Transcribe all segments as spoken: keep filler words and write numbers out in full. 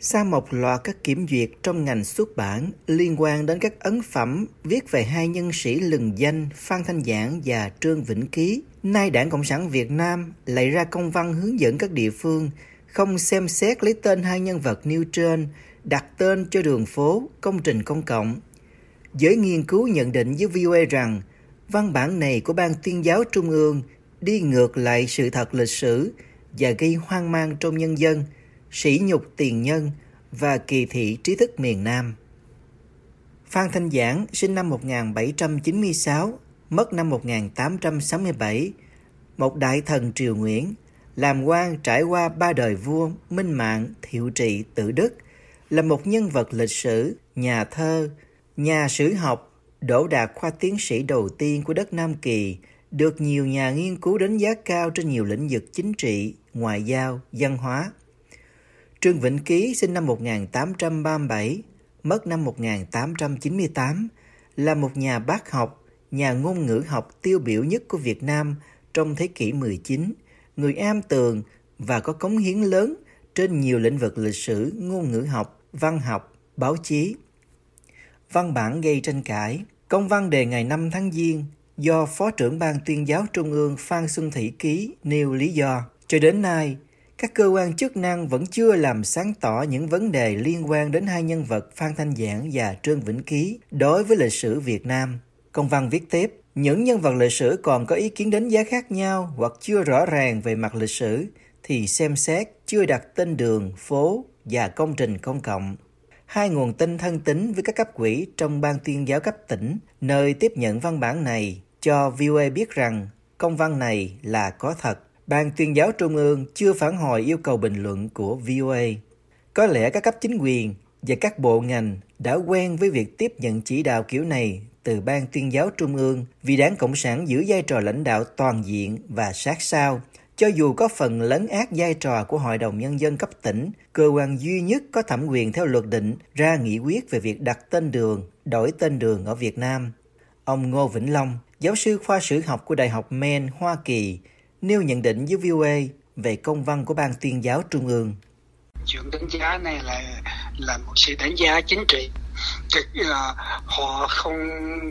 Sau một loạt các kiểm duyệt trong ngành xuất bản liên quan đến các ấn phẩm viết về hai nhân sĩ lừng danh Phan Thanh Giản và Trương Vĩnh Ký, nay Đảng Cộng sản Việt Nam lại ra công văn hướng dẫn các địa phương không xem xét lấy tên hai nhân vật nêu trên, đặt tên cho đường phố, công trình công cộng. Giới nghiên cứu nhận định với vê o a rằng văn bản này của Ban tuyên giáo Trung ương đi ngược lại sự thật lịch sử và gây hoang mang trong nhân dân, sỉ nhục tiền nhân và kỳ thị trí thức miền Nam. Phan Thanh Giản sinh năm một nghìn bảy trăm chín mươi sáu, mất năm một nghìn tám trăm sáu mươi bảy, một đại thần triều Nguyễn, làm quan trải qua ba đời vua Minh Mạng, Thiệu Trị, Tự Đức, là một nhân vật lịch sử, nhà thơ, nhà sử học, đỗ đạt khoa tiến sĩ đầu tiên của đất Nam Kỳ, được nhiều nhà nghiên cứu đánh giá cao trên nhiều lĩnh vực chính trị, ngoại giao, văn hóa. Trương Vĩnh Ký sinh năm một nghìn tám trăm ba mươi bảy, mất năm một nghìn tám trăm chín mươi tám, là một nhà bác học, nhà ngôn ngữ học tiêu biểu nhất của Việt Nam trong thế kỷ mười chín, người am tường và có cống hiến lớn trên nhiều lĩnh vực lịch sử, ngôn ngữ học, văn học, báo chí. Văn bản gây tranh cãi. Công văn đề ngày năm tháng Giêng do Phó trưởng Ban tuyên giáo Trung ương Phan Xuân Thị ký nêu lý do. Cho đến nay, các cơ quan chức năng vẫn chưa làm sáng tỏ những vấn đề liên quan đến hai nhân vật Phan Thanh Giản và Trương Vĩnh Ký đối với lịch sử Việt Nam. Công văn viết tiếp, những nhân vật lịch sử còn có ý kiến đánh giá khác nhau hoặc chưa rõ ràng về mặt lịch sử thì xem xét chưa đặt tên đường, phố và công trình công cộng. Hai nguồn tin thân tín với các cấp ủy trong Ban tuyên giáo cấp tỉnh nơi tiếp nhận văn bản này cho vê o a biết rằng công văn này là có thật. Ban tuyên giáo Trung ương chưa phản hồi yêu cầu bình luận của vê o a. Có lẽ các cấp chính quyền và các bộ ngành đã quen với việc tiếp nhận chỉ đạo kiểu này từ Ban tuyên giáo Trung ương vì Đảng Cộng sản giữ vai trò lãnh đạo toàn diện và sát sao, cho dù có phần lấn át vai trò của Hội đồng Nhân dân cấp tỉnh, cơ quan duy nhất có thẩm quyền theo luật định ra nghị quyết về việc đặt tên đường, đổi tên đường ở Việt Nam. Ông Ngô Vĩnh Long, giáo sư khoa sử học của Đại học Maine, Hoa Kỳ, nêu nhận định với vê o a về công văn của Ban tuyên giáo Trung ương. Chuyện đánh giá này là, là một sự đánh giá chính trị. Thì, uh, họ không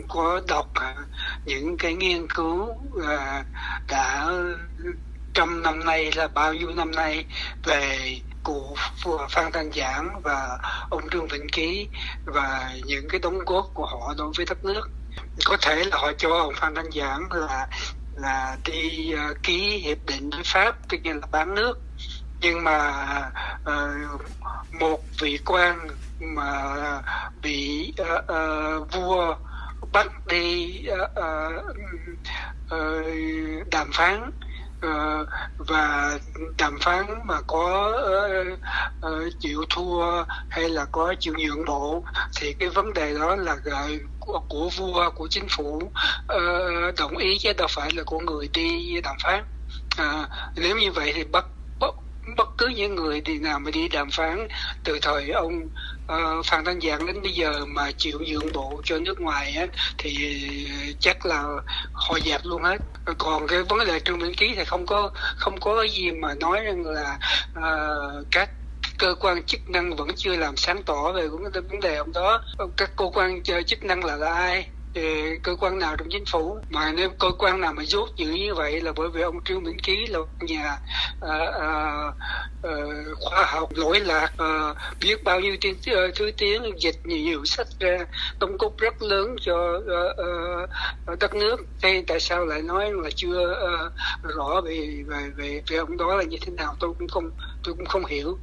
có đọc những cái nghiên cứu uh, đã trăm năm nay là bao nhiêu năm nay về của Phan Thanh Giản và ông Trương Vĩnh Ký và những cái đóng góp của họ đối với đất nước. Có thể là họ cho ông Phan Thanh Giản là là đi uh, ký hiệp định với Pháp, tuy nhiên là bán nước, nhưng mà uh, một vị quan mà bị uh, uh, vua bắt đi uh, uh, đàm phán uh, và đàm phán mà có uh, uh, chịu thua hay là có chịu nhượng bộ thì cái vấn đề đó là gợi của vua, của chính phủ đồng ý chứ đâu phải là của người đi đàm phán. À, nếu như vậy thì bất, bất, bất cứ những người đi nào mà đi đàm phán từ thời ông uh, Phan Thanh Giản đến bây giờ mà chịu nhượng bộ cho nước ngoài á, thì chắc là họ dẹp luôn hết. Còn cái vấn đề Trương Minh Ký thì không có không có gì mà nói rằng là uh, các cơ quan chức năng vẫn chưa làm sáng tỏ về vấn đề ông đó. Các cơ quan chức năng là, là ai? Cơ quan nào trong chính phủ? Mà nếu cơ quan nào mà rút giữ như vậy là bởi vì ông Trương Vĩnh Ký là nhà à, à, à, khoa học lỗi lạc, à, biết bao nhiêu tiếng, thứ tiếng, dịch nhiều, nhiều sách ra, đóng góp rất lớn cho à, à, đất nước. Thế tại sao lại nói là chưa à, rõ về, về, về, về ông đó là như thế nào? Tôi cũng không, tôi cũng không hiểu.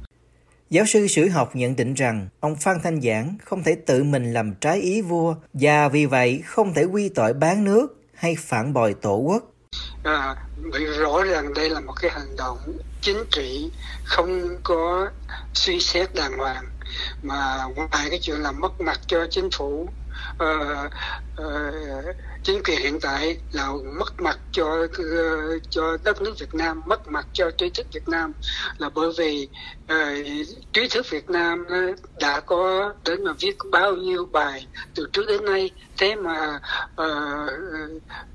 Giáo sư sử học nhận định rằng ông Phan Thanh Giản không thể tự mình làm trái ý vua và vì vậy không thể quy tội bán nước hay phản bội tổ quốc. À, rõ ràng đây là một cái hành động chính trị không có suy xét đàng hoàng, mà ngoài cái chuyện làm mất mặt cho chính phủ, à, à, Chính quyền hiện tại là mất mặt cho cho đất nước Việt Nam, mất mặt cho trí thức Việt Nam, là bởi vì uh, trí thức Việt Nam đã có đến mà viết bao nhiêu bài từ trước đến nay, thế mà uh,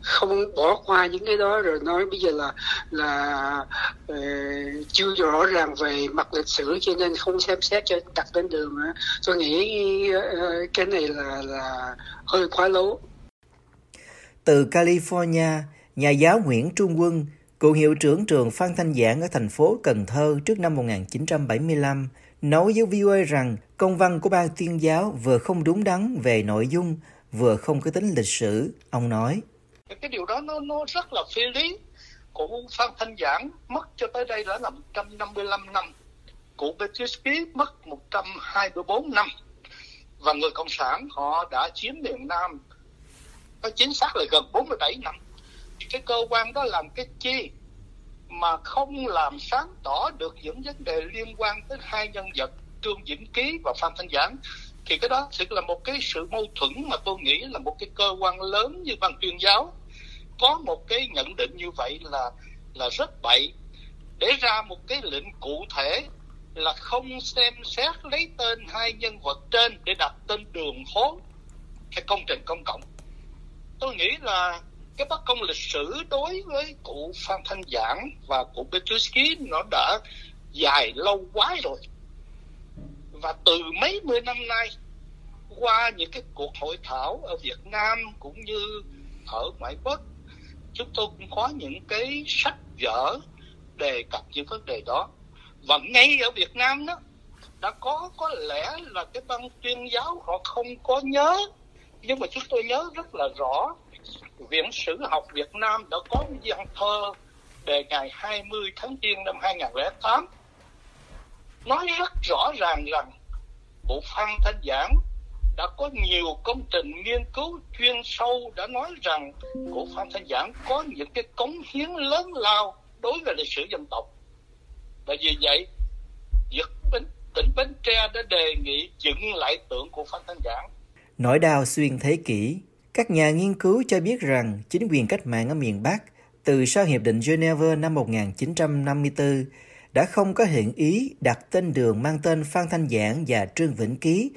không bỏ qua những cái đó rồi nói bây giờ là là uh, chưa rõ ràng về mặt lịch sử cho nên không xem xét cho đặt lên đường nữa. Tôi nghĩ uh, cái này là là hơi quá lố. Từ California, nhà giáo Nguyễn Trung Quân, cựu hiệu trưởng trường Phan Thanh Giản ở thành phố Cần Thơ trước năm một nghìn chín trăm bảy mươi lăm, nói với vê o a rằng công văn của Ban tuyên giáo vừa không đúng đắn về nội dung, vừa không có tính lịch sử. Ông nói: cái điều đó nó, nó rất là phi lý. Cụ Phan Thanh Giản mất cho tới đây đã là một trăm năm mươi lăm năm, cụ Petrus Ký mất một trăm hai mươi tư năm, và người Cộng sản họ đã chiếm miền Nam, nó chính xác là gần bốn mươi bảy năm. Cái cơ quan đó làm cái chi mà không làm sáng tỏ được những vấn đề liên quan tới hai nhân vật Trương Vĩnh Ký và Phan Thanh Giản, thì cái đó sẽ là một cái sự mâu thuẫn mà tôi nghĩ là một cái cơ quan lớn như Ban tuyên giáo có một cái nhận định như vậy là là rất bậy, để ra một cái lệnh cụ thể là không xem xét lấy tên hai nhân vật trên để đặt tên đường phố hay công trình công cộng. Tôi nghĩ là cái bất công lịch sử đối với cụ Phan Thanh Giản và cụ Petrus Ký nó đã dài lâu quá rồi. Và từ mấy mươi năm nay, qua những cái cuộc hội thảo ở Việt Nam cũng như ở ngoại quốc, chúng tôi cũng có những cái sách vở đề cập những vấn đề đó. Và ngay ở Việt Nam đó, đã có có lẽ là cái Ban tuyên giáo họ không có nhớ, nhưng mà chúng tôi nhớ rất là rõ, Viện Sử Học Việt Nam đã có một văn thơ đề ngày hai mươi tháng Giêng năm hai nghìn không trăm lẻ tám, nói rất rõ ràng rằng cụ Phan Thanh Giản đã có nhiều công trình nghiên cứu chuyên sâu, đã nói rằng cụ Phan Thanh Giản có những cái cống hiến lớn lao đối với lịch sử dân tộc. Và vì vậy, tỉnh Bến Tre đã đề nghị dựng lại tượng cụ Phan Thanh Giản. Nỗi đau xuyên thế kỷ. Các nhà nghiên cứu cho biết rằng chính quyền cách mạng ở miền Bắc từ sau Hiệp định Geneva năm một nghìn chín trăm năm mươi tư đã không có hiện ý đặt tên đường mang tên Phan Thanh Giản và Trương Vĩnh Ký,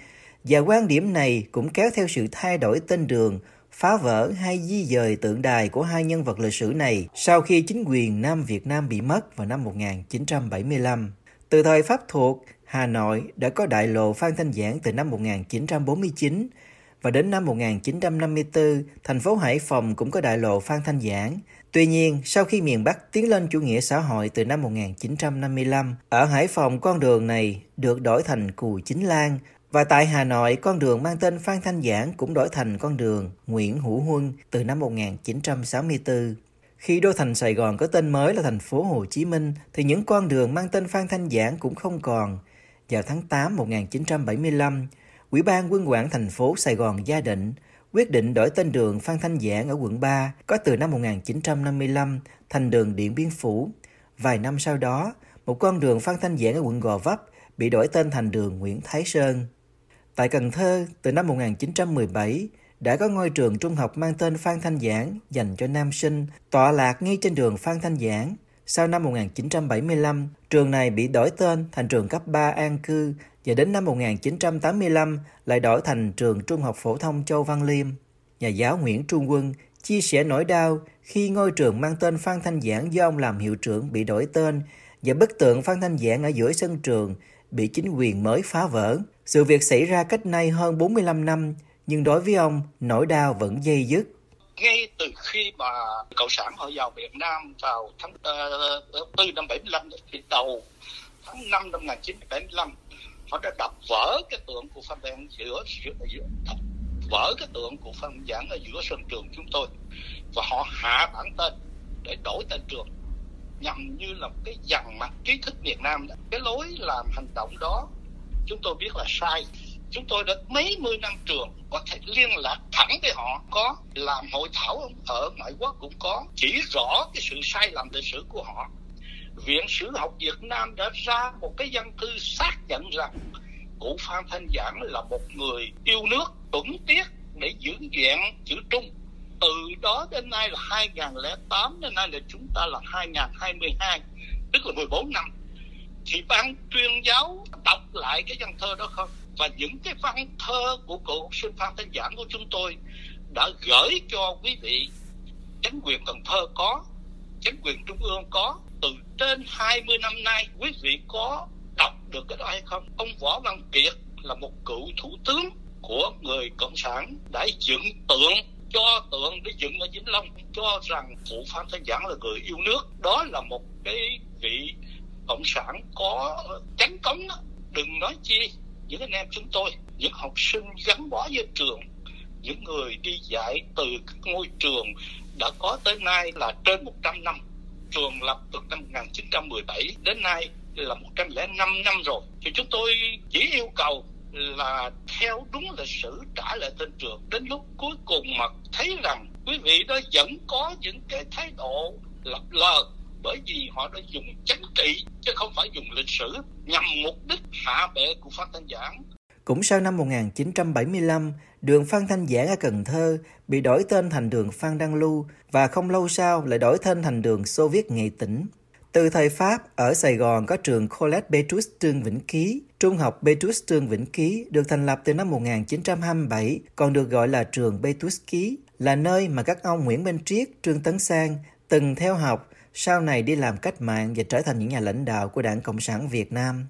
và quan điểm này cũng kéo theo sự thay đổi tên đường, phá vỡ hay di dời tượng đài của hai nhân vật lịch sử này sau khi chính quyền Nam Việt Nam bị mất vào năm một nghìn chín trăm bảy mươi lăm. Từ thời Pháp thuộc, Hà Nội đã có đại lộ Phan Thanh Giản từ năm một nghìn chín trăm bốn mươi chín, và đến năm một nghìn chín trăm năm mươi tư, thành phố Hải Phòng cũng có đại lộ Phan Thanh Giản. Tuy nhiên, sau khi miền Bắc tiến lên chủ nghĩa xã hội từ năm một nghìn chín trăm năm mươi lăm, ở Hải Phòng con đường này được đổi thành Cù Chính Lan, và tại Hà Nội con đường mang tên Phan Thanh Giản cũng đổi thành con đường Nguyễn Hữu Huân từ năm một nghìn chín trăm sáu mươi tư. Khi đô thành Sài Gòn có tên mới là thành phố Hồ Chí Minh, thì những con đường mang tên Phan Thanh Giản cũng không còn. Vào tháng tám một nghìn chín trăm bảy mươi lăm, Ủy ban Quân quản thành phố Sài Gòn gia định quyết định đổi tên đường Phan Thanh Giản ở quận ba có từ năm một nghìn chín trăm năm mươi lăm thành đường Điện Biên Phủ. Vài năm sau đó, một con đường Phan Thanh Giản ở quận Gò Vấp bị đổi tên thành đường Nguyễn Thái Sơn. Tại Cần Thơ, từ năm một nghìn chín trăm mười bảy, đã có ngôi trường trung học mang tên Phan Thanh Giản dành cho nam sinh, tọa lạc ngay trên đường Phan Thanh Giản. Sau năm một nghìn chín trăm bảy mươi lăm, trường này bị đổi tên thành trường cấp ba An Cư, và đến năm một nghìn chín trăm tám mươi lăm lại đổi thành trường Trung học phổ thông Châu Văn Liêm. Nhà giáo Nguyễn Trung Quân chia sẻ nỗi đau khi ngôi trường mang tên Phan Thanh Giản do ông làm hiệu trưởng bị đổi tên, và bức tượng Phan Thanh Giản ở giữa sân trường bị chính quyền mới phá vỡ. Sự việc xảy ra cách nay hơn bốn mươi lăm năm, nhưng đối với ông, nỗi đau vẫn dây dứt. Ngay từ khi mà Cộng sản họ vào Việt Nam vào tháng tư năm bảy mươi lăm, thì đầu tháng năm năm một nghìn chín trăm bảy mươi lăm, họ đã đập vỡ cái tượng của Phan Giản giữa, giữa, giữa đập vỡ cái tượng của Phan Giản ở giữa sân trường chúng tôi, và họ hạ bản tên để đổi tên trường nhằm như là cái dằn mặt trí thức miền Nam đó. Cái lối làm hành động đó chúng tôi biết là sai. Chúng tôi đã mấy mươi năm trường có thể liên lạc thẳng với họ, có làm hội thảo ở ngoại quốc cũng có, chỉ rõ cái sự sai lầm lịch sử của họ. Viện Sử Học Việt Nam đã ra một cái văn thư xác nhận rằng cụ Phan Thanh Giản là một người yêu nước, tuẫn tiết để giữ vẹn chữ Trung, từ đó đến nay là hai nghìn không trăm lẻ tám, đến nay là chúng ta là hai nghìn không trăm hai mươi hai, tức là mười bốn năm. Thì ban tuyên giáo đọc lại cái văn thơ đó không? Và những cái văn thơ của cựu học sinh Phan Thanh Giản của chúng tôi đã gửi cho quý vị. Chính quyền Cần Thơ có, chính quyền Trung ương có. Từ trên hai mươi năm nay, quý vị có đọc được cái đó hay không? Ông Võ Văn Kiệt là một cựu thủ tướng của người Cộng sản đã dựng tượng, cho tượng để dựng ở Vĩnh Long, cho rằng cụ Phan Thanh Giản là người yêu nước. Đó là một cái vị Cộng sản có chánh cống đó. Đừng nói chi những anh em chúng tôi, những học sinh gắn bó với trường, những người đi dạy từ các ngôi trường đã có tới nay là trên một trăm năm. Trường lập từ năm một nghìn chín trăm mười bảy đến nay là một trăm lẻ năm năm rồi. Thì chúng tôi chỉ yêu cầu là theo đúng lịch sử trả lại tên trường. Đến lúc cuối cùng mà thấy rằng quý vị đó vẫn có những cái thái độ lập lờ, bởi vì họ đã dùng chính trị chứ không phải dùng lịch sử nhằm mục đích hạ bệ của Phan Thanh Giản. Cũng sau năm một nghìn chín trăm bảy mươi lăm, đường Phan Thanh Giản ở Cần Thơ bị đổi tên thành đường Phan Đăng Lưu và không lâu sau lại đổi tên thành đường Xô Viết Nghệ Tĩnh. Từ thời Pháp, ở Sài Gòn có trường College Petrus Trương Vĩnh Ký. Trung học Petrus Trương Vĩnh Ký được thành lập từ năm một nghìn chín trăm hai mươi bảy, còn được gọi là trường Petrus Ký, là nơi mà các ông Nguyễn Minh Triết, Trương Tấn Sang từng theo học, sau này đi làm cách mạng và trở thành những nhà lãnh đạo của Đảng Cộng sản Việt Nam.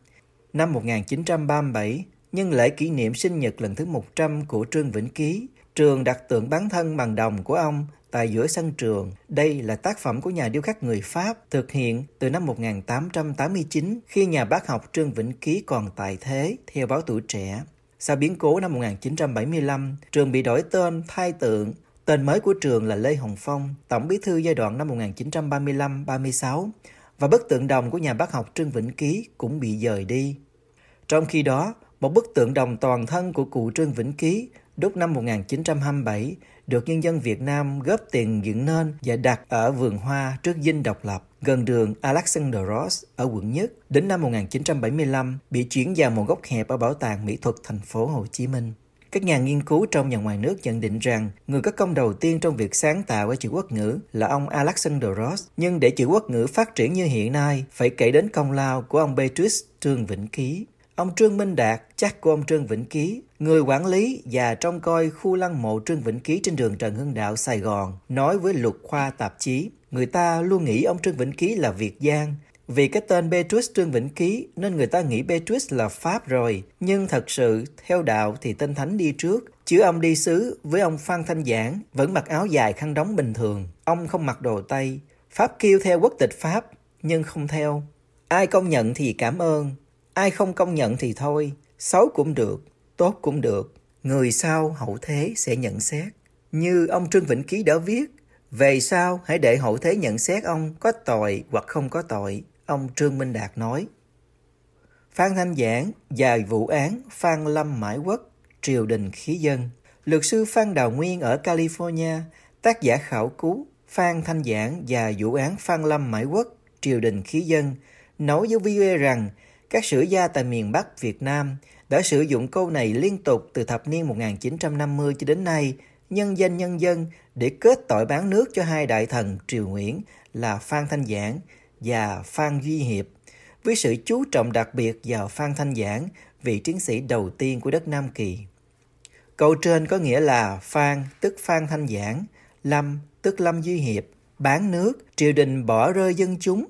Năm một nghìn chín trăm ba mươi bảy, nhân lễ kỷ niệm sinh nhật lần thứ một trăm của Trương Vĩnh Ký, trường đặt tượng bán thân bằng đồng của ông tại giữa sân trường. Đây là tác phẩm của nhà điêu khắc người Pháp, thực hiện từ năm một nghìn tám trăm tám mươi chín khi nhà bác học Trương Vĩnh Ký còn tại thế, theo báo Tuổi Trẻ. Sau biến cố năm một nghìn chín trăm bảy mươi lăm, trường bị đổi tên thay tượng. Tên mới của trường là Lê Hồng Phong, tổng bí thư giai đoạn năm một nghìn chín trăm ba mươi lăm đến ba mươi sáu, và bức tượng đồng của nhà bác học Trương Vĩnh Ký cũng bị dời đi. Trong khi đó, một bức tượng đồng toàn thân của cụ Trương Vĩnh Ký đúc năm một nghìn chín trăm hai mươi bảy được nhân dân Việt Nam góp tiền dựng nên và đặt ở vườn hoa trước dinh Độc Lập gần đường Alexander Ross ở quận Nhất. Đến năm một nghìn chín trăm bảy mươi lăm bị chuyển vào một góc hẹp ở Bảo tàng Mỹ thuật thành phố Hồ Chí Minh. Các nhà nghiên cứu trong và ngoài nước nhận định rằng người có công đầu tiên trong việc sáng tạo ở chữ quốc ngữ là ông Alexander Ross, nhưng để chữ quốc ngữ phát triển như hiện nay phải kể đến công lao của ông Petrus Trương Vĩnh Ký. Ông Trương Minh Đạt, chắc của ông Trương Vĩnh Ký, người quản lý và trông coi khu lăng mộ Trương Vĩnh Ký trên đường Trần Hưng Đạo, Sài Gòn, nói với Luật Khoa tạp chí, người ta luôn nghĩ ông Trương Vĩnh Ký là Việt Giang. Vì cái tên Petrus Trương Vĩnh Ký nên người ta nghĩ Petrus là Pháp rồi, nhưng thật sự theo đạo thì tên thánh đi trước, chứ ông đi xứ với ông Phan Thanh Giản vẫn mặc áo dài khăn đóng bình thường, ông không mặc đồ Tây. Pháp kêu theo quốc tịch Pháp, nhưng không theo. Ai công nhận thì cảm ơn, ai không công nhận thì thôi, xấu cũng được, tốt cũng được, người sau hậu thế sẽ nhận xét. Như ông Trương Vĩnh Ký đã viết, về sau hãy để hậu thế nhận xét ông có tội hoặc không có tội, ông Trương Minh Đạt nói. Phan Thanh Giản và vụ án Phan Lâm Mãi Quốc, triều đình khí dân. Luật sư Phan Đào Nguyên ở California, tác giả khảo cứu Phan Thanh Giản và vụ án Phan Lâm Mãi Quốc, triều đình khí dân, nói với vê o a rằng các sử gia tại miền Bắc Việt Nam đã sử dụng câu này liên tục từ thập niên một nghìn chín trăm năm mươi cho đến nay, nhân danh nhân dân, để kết tội bán nước cho hai đại thần triều Nguyễn là Phan Thanh Giản và Phan Duy Hiệp, với sự chú trọng đặc biệt vào Phan Thanh Giản, vị chiến sĩ đầu tiên của đất Nam Kỳ. Câu trên có nghĩa là Phan tức Phan Thanh Giản, Lâm tức Lâm Duy Hiệp, bán nước, triều đình bỏ rơi dân chúng.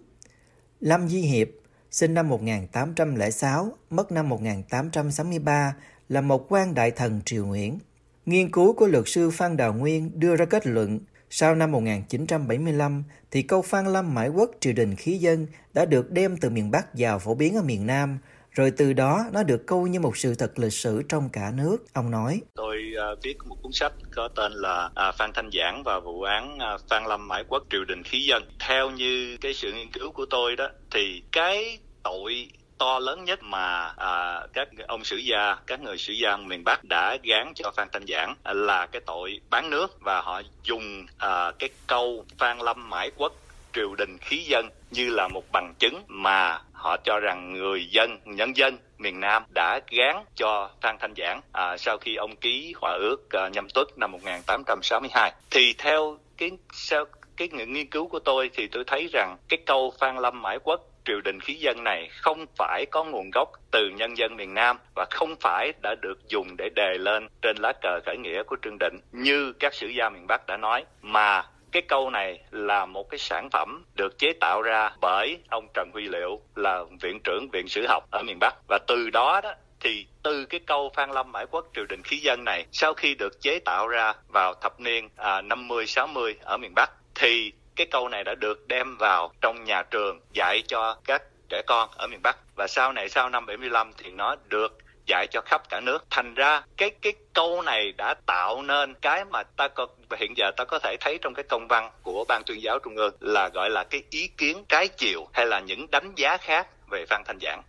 Lâm Duy Hiệp sinh năm một nghìn tám trăm lẻ sáu, mất năm một nghìn tám trăm sáu mươi ba, là một quan đại thần triều Nguyễn. Nghiên cứu của luật sư Phan Đào Nguyên đưa ra kết luận, sau năm một nghìn chín trăm bảy mươi lăm thì câu Phan Lâm Mãi Quốc triều đình khí dân đã được đem từ miền Bắc vào phổ biến ở miền Nam, rồi từ đó nó được câu như một sự thật lịch sử trong cả nước, ông nói. Tôi uh, viết một cuốn sách có tên là uh, Phan Thanh Giản và vụ án uh, Phan Lâm Mãi Quốc triều đình khí dân. Theo như cái sự nghiên cứu của tôi đó thì cái tội to lớn nhất mà à, các ông sử gia, các người sử gia miền Bắc đã gán cho Phan Thanh Giản là cái tội bán nước, và họ dùng à, cái câu Phan Lâm Mãi Quốc triều đình khí dân như là một bằng chứng mà họ cho rằng người dân, nhân dân miền Nam đã gán cho Phan Thanh Giản à, sau khi ông ký hòa ước à, Nhâm Tuất năm một nghìn tám trăm sáu mươi hai. Thì theo cái, sau, cái nghiên cứu của tôi thì tôi thấy rằng cái câu Phan Lâm mãi quốc, triều đình khí dân này không phải có nguồn gốc từ nhân dân miền Nam và không phải đã được dùng để đề lên trên lá cờ khởi nghĩa của Trương Định như các sử gia miền Bắc đã nói, mà cái câu này là một cái sản phẩm được chế tạo ra bởi ông Trần Huy Liệu, là viện trưởng Viện Sử Học ở miền Bắc. Và từ đó đó thì từ cái câu Phan Lâm mãi quốc, triều đình khí dân này, sau khi được chế tạo ra vào thập niên à, năm mươi sáu mươi ở miền Bắc, thì cái câu này đã được đem vào trong nhà trường dạy cho các trẻ con ở miền Bắc, và sau này sau năm bảy mươi lăm thì nó được dạy cho khắp cả nước. Thành ra cái cái câu này đã tạo nên cái mà ta có, hiện giờ ta có thể thấy trong cái công văn của Ban tuyên giáo Trung ương là gọi là cái ý kiến trái chiều hay là những đánh giá khác về Phan Thanh Giản.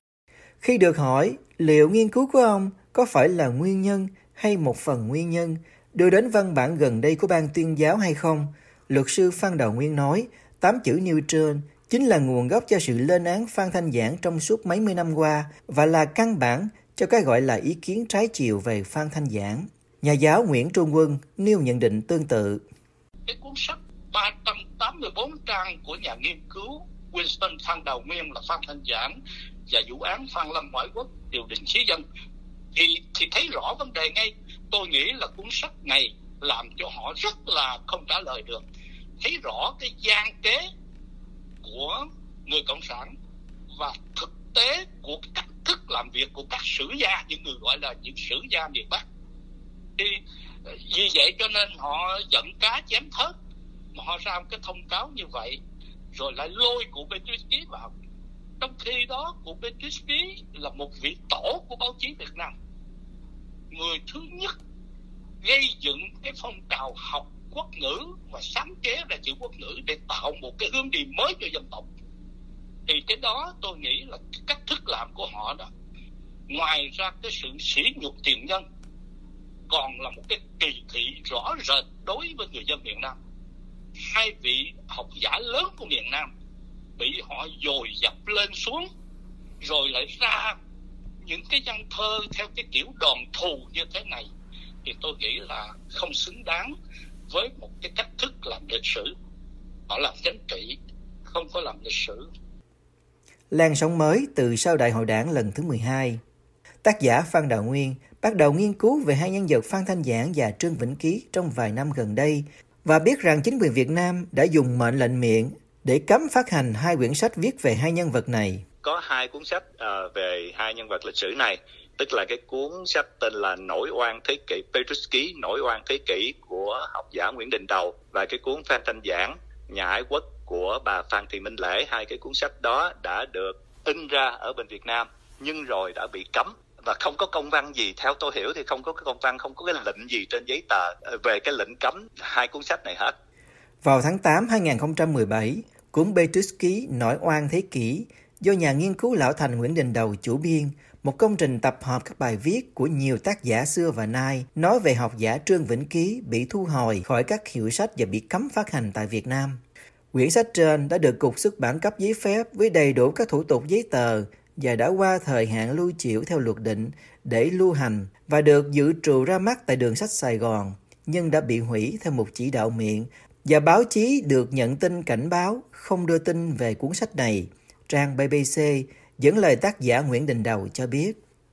Khi được hỏi liệu nghiên cứu của ông có phải là nguyên nhân hay một phần nguyên nhân đưa đến văn bản gần đây của Ban tuyên giáo hay không, luật sư Phan Đào Nguyên nói tám chữ nêu trên chính là nguồn gốc cho sự lên án Phan Thanh Giản trong suốt mấy mươi năm qua và là căn bản cho cái gọi là ý kiến trái chiều về Phan Thanh Giản. Nhà giáo Nguyễn Trung Quân nêu nhận định tương tự. Cái cuốn sách ba trăm tám mươi tư trang của nhà nghiên cứu Winston Phan Đào Nguyên là Phan Thanh Giản và vụ án Phan Lâm Ngoại Quốc, triều đình khí dân thì, thì thấy rõ vấn đề ngay. Tôi nghĩ là cuốn sách này làm cho họ rất là không trả lời được. Thấy rõ cái gian kế của người Cộng sản và thực tế của cách thức làm việc của các sử gia, những người gọi là những sử gia miền Bắc. Thì vì vậy cho nên họ giận cá chém thớt mà họ ra một cái thông cáo như vậy, rồi lại lôi cụ Petrus Ký vào. Trong khi đó, cụ Petrus Ký là một vị tổ của báo chí Việt Nam, người thứ nhất gây dựng cái phong trào học quốc ngữ và sáng chế ra chữ quốc ngữ để tạo một cái hướng đi mới cho dân tộc. Thì cái đó tôi nghĩ là cách thức làm của họ đó, ngoài ra cái sự sỉ nhục tiền nhân, còn là một cái kỳ thị rõ rệt đối với người dân miền Nam. Hai vị học giả lớn của miền Nam bị họ dồi dập lên xuống, rồi lại ra những cái văn thơ theo cái kiểu đòn thù như thế này, thì tôi nghĩ là không xứng đáng với một cái cách thức làm lịch sử. Họ làm chính trị, không có làm lịch sử. Làn sóng mới từ sau Đại hội Đảng lần thứ mười hai. Tác giả Phan Đào Nguyên bắt đầu nghiên cứu về hai nhân vật Phan Thanh Giản và Trương Vĩnh Ký trong vài năm gần đây và biết rằng chính quyền Việt Nam đã dùng mệnh lệnh miệng để cấm phát hành hai quyển sách viết về hai nhân vật này. Có hai cuốn sách uh, về hai nhân vật lịch sử này, tức là cái cuốn sách tên là Nổi Oan Thế Kỷ, Petrus Ký, Nổi Oan Thế Kỷ của học giả Nguyễn Đình Đầu, và cái cuốn Phan Thanh Giản, Nhà Hải Quốc của bà Phan Thị Minh Lễ. Hai cái cuốn sách đó đã được in ra ở bên Việt Nam nhưng rồi đã bị cấm và không có công văn gì. Theo tôi hiểu thì không có cái công văn, không có cái lệnh gì trên giấy tờ về cái lệnh cấm hai cuốn sách này hết. Vào tháng tám năm hai nghìn không trăm mười bảy, cuốn Petrus Ký, Nổi Oan Thế Kỷ do nhà nghiên cứu lão thành Nguyễn Đình Đầu chủ biên, một công trình tập hợp các bài viết của nhiều tác giả xưa và nay nói về học giả Trương Vĩnh Ký bị thu hồi khỏi các hiệu sách và bị cấm phát hành tại Việt Nam. Quyển sách trên đã được Cục Xuất bản cấp giấy phép với đầy đủ các thủ tục giấy tờ và đã qua thời hạn lưu trữ theo luật định để lưu hành và được dự trù ra mắt tại Đường sách Sài Gòn, nhưng đã bị hủy theo một chỉ đạo miệng, và báo chí được nhận tin cảnh báo không đưa tin về cuốn sách này. Trang bê bê xê dẫn lời tác giả Nguyễn Đình Đầu cho biết,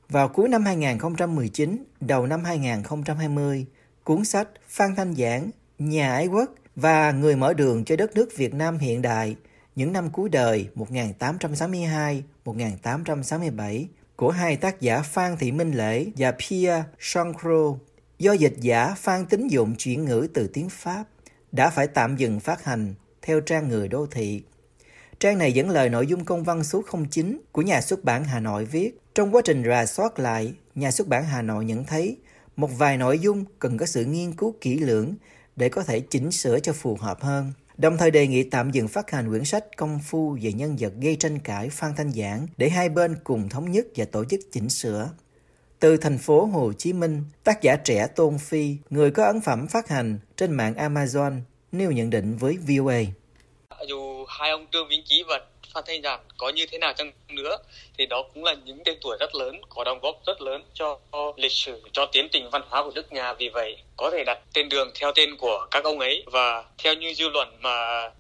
vào cuối năm hai nghìn không trăm mười chín, đầu năm hai nghìn không trăm hai mươi, cuốn sách Phan Thanh Giản, Nhà Ái Quốc và Người mở đường cho đất nước Việt Nam hiện đại những năm cuối đời một nghìn tám trăm sáu mươi hai đến một nghìn tám trăm sáu mươi bảy của hai tác giả Phan Thị Minh Lễ và Pierre Sangro do dịch giả Phan Tấn Dũng chuyển ngữ từ tiếng Pháp đã phải tạm dừng phát hành theo trang Người Đô Thị. Trang này dẫn lời nội dung công văn số không chín của Nhà xuất bản Hà Nội viết, trong quá trình rà soát lại, Nhà xuất bản Hà Nội nhận thấy một vài nội dung cần có sự nghiên cứu kỹ lưỡng để có thể chỉnh sửa cho phù hợp hơn, đồng thời đề nghị tạm dừng phát hành quyển sách công phu về nhân vật gây tranh cãi Phan Thanh Giản để hai bên cùng thống nhất và tổ chức chỉnh sửa. Từ thành phố Hồ Chí Minh, tác giả trẻ Tôn Phi, người có ấn phẩm phát hành trên mạng Amazon, nêu nhận định với vê o a. Dù hai ông Trương Vĩnh Ký và Phan Thanh Giản có như thế nào chăng nữa thì đó cũng là những tên tuổi rất lớn, có đóng góp rất lớn cho lịch sử, cho tiến trình văn hóa của nước nhà. Vì vậy có thể đặt tên đường theo tên của các ông ấy. Và theo như dư luận mà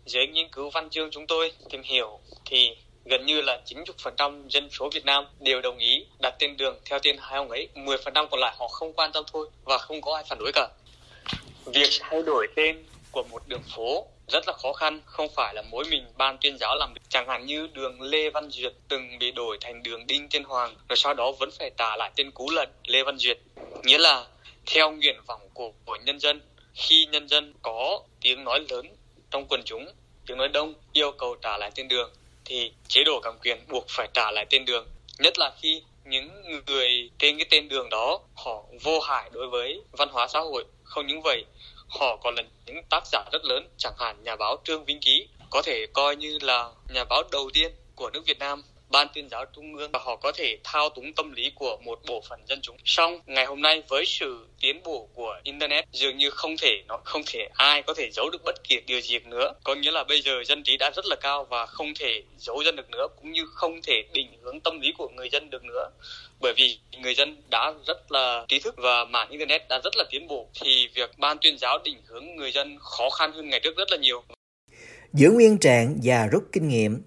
giới nghiên cứu văn chương chúng tôi tìm hiểu thì gần như là chín mươi phần trăm dân số Việt Nam đều đồng ý đặt tên đường theo tên hai ông ấy, mười phần trăm còn lại họ không quan tâm thôi và không có ai phản đối cả. Việc thay đổi tên của một đường phố rất là khó khăn, không phải là mỗi mình ban tuyên giáo làm được. Chẳng hạn như đường Lê Văn Duyệt từng bị đổi thành đường Đinh Tiên Hoàng, rồi sau đó vẫn phải trả lại tên cũ là Lê Văn Duyệt. Nghĩa là theo nguyện vọng của, của nhân dân, khi nhân dân có tiếng nói lớn trong quần chúng, tiếng nói đông yêu cầu trả lại tên đường, thì chế độ cầm quyền buộc phải trả lại tên đường. Nhất là khi những người trên cái tên đường đó họ vô hại đối với văn hóa xã hội. Không những vậy, họ còn là những tác giả rất lớn, chẳng hạn nhà báo Trương Vĩnh Ký có thể coi như là nhà báo đầu tiên của nước Việt Nam, ban tuyên giáo Trung ương, và họ có thể thao túng tâm lý của một bộ phận dân chúng. Song ngày hôm nay với sự tiến bộ của internet, dường như không thể nó không thể ai có thể giấu được bất kỳ điều gì nữa. Có nghĩa là bây giờ dân trí đã rất là cao và không thể giấu dân được nữa, cũng như không thể định hướng tâm lý của người dân được nữa. Bởi vì người dân đã rất là trí thức và mạng internet đã rất là tiến bộ, thì việc ban tuyên giáo định hướng người dân khó khăn hơn ngày trước rất là nhiều. Giữ nguyên trạng và rút kinh nghiệm.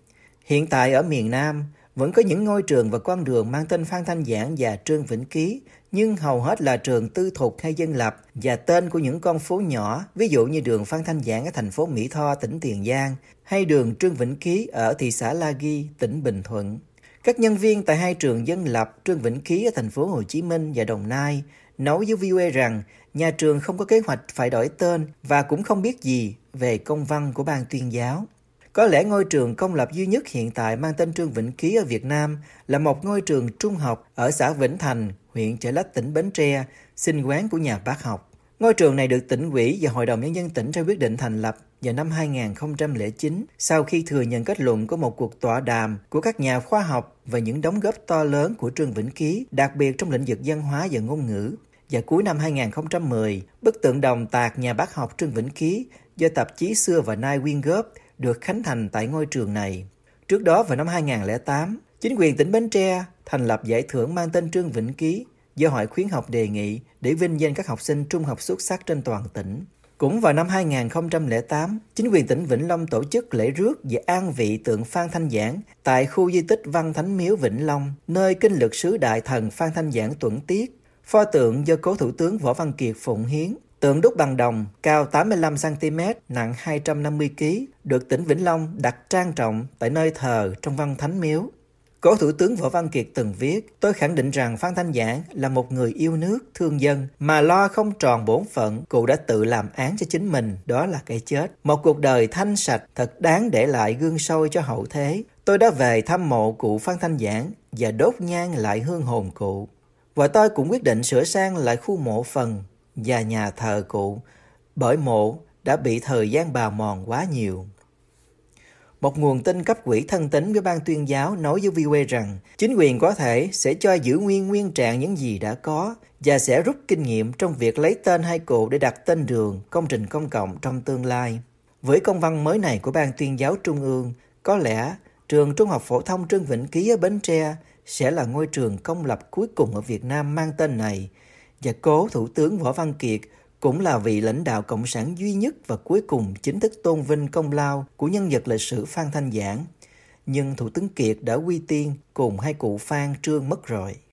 Hiện tại ở miền Nam, vẫn có những ngôi trường và con đường mang tên Phan Thanh Giản và Trương Vĩnh Ký, nhưng hầu hết là trường tư thục hay dân lập, và tên của những con phố nhỏ, ví dụ như đường Phan Thanh Giản ở thành phố Mỹ Tho, tỉnh Tiền Giang, hay đường Trương Vĩnh Ký ở thị xã La Ghi, tỉnh Bình Thuận. Các nhân viên tại hai trường dân lập Trương Vĩnh Ký ở thành phố Hồ Chí Minh và Đồng Nai nói với vê o a rằng nhà trường không có kế hoạch phải đổi tên và cũng không biết gì về công văn của ban tuyên giáo. Có lẽ ngôi trường công lập duy nhất hiện tại mang tên Trương Vĩnh Ký ở Việt Nam là một ngôi trường trung học ở xã Vĩnh Thành, huyện Chợ Lách, tỉnh Bến Tre, xin quán của nhà bác học. Ngôi trường này được tỉnh ủy và Hội đồng Nhân dân tỉnh ra quyết định thành lập vào năm hai nghìn không trăm lẻ chín sau khi thừa nhận kết luận của một cuộc tọa đàm của các nhà khoa học về những đóng góp to lớn của Trương Vĩnh Ký, đặc biệt trong lĩnh vực văn hóa và ngôn ngữ. Và cuối năm hai nghìn không trăm mười, bức tượng đồng tạc nhà bác học Trương Vĩnh Ký do tạp chí Xưa và Nay quyên góp được khánh thành tại ngôi trường này. Trước đó vào năm hai nghìn không trăm lẻ tám, chính quyền tỉnh Bến Tre thành lập giải thưởng mang tên Trương Vĩnh Ký do Hội khuyến học đề nghị để vinh danh các học sinh trung học xuất sắc trên toàn tỉnh. Cũng vào năm hai nghìn không trăm lẻ tám, chính quyền tỉnh Vĩnh Long tổ chức lễ rước và an vị tượng Phan Thanh Giản tại khu di tích Văn Thánh Miếu Vĩnh Long, nơi kinh lực sứ đại thần Phan Thanh Giản tuẫn tiết. Pho tượng do cố thủ tướng Võ Văn Kiệt phụng hiến. Tượng đúc bằng đồng, cao tám mươi lăm xăng-ti-mét, nặng hai trăm năm mươi ki-lô-gam, được tỉnh Vĩnh Long đặt trang trọng tại nơi thờ trong Văn Thánh Miếu. Cố Thủ tướng Võ Văn Kiệt từng viết, tôi khẳng định rằng Phan Thanh Giản là một người yêu nước, thương dân, mà lo không tròn bổn phận, cụ đã tự làm án cho chính mình, đó là cái chết. Một cuộc đời thanh sạch, thật đáng để lại gương soi cho hậu thế. Tôi đã về thăm mộ cụ Phan Thanh Giản và đốt nhang lại hương hồn cụ. Và tôi cũng quyết định sửa sang lại khu mộ phần và nhà thờ cụ, bởi mộ đã bị thời gian bào mòn quá nhiều. Một nguồn tin cấp quỹ thân tín với ban tuyên giáo nói với vê o a rằng chính quyền có thể sẽ cho giữ nguyên nguyên trạng những gì đã có và sẽ rút kinh nghiệm trong việc lấy tên hai cụ để đặt tên đường, công trình công cộng trong tương lai. Với công văn mới này của ban tuyên giáo Trung ương, có lẽ trường Trung học phổ thông Trương Vĩnh Ký ở Bến Tre sẽ là ngôi trường công lập cuối cùng ở Việt Nam mang tên này. Và cố Thủ tướng Võ Văn Kiệt cũng là vị lãnh đạo Cộng sản duy nhất và cuối cùng chính thức tôn vinh công lao của nhân vật lịch sử Phan Thanh Giản. Nhưng Thủ tướng Kiệt đã quy tiên cùng hai cụ Phan Trương mất rồi.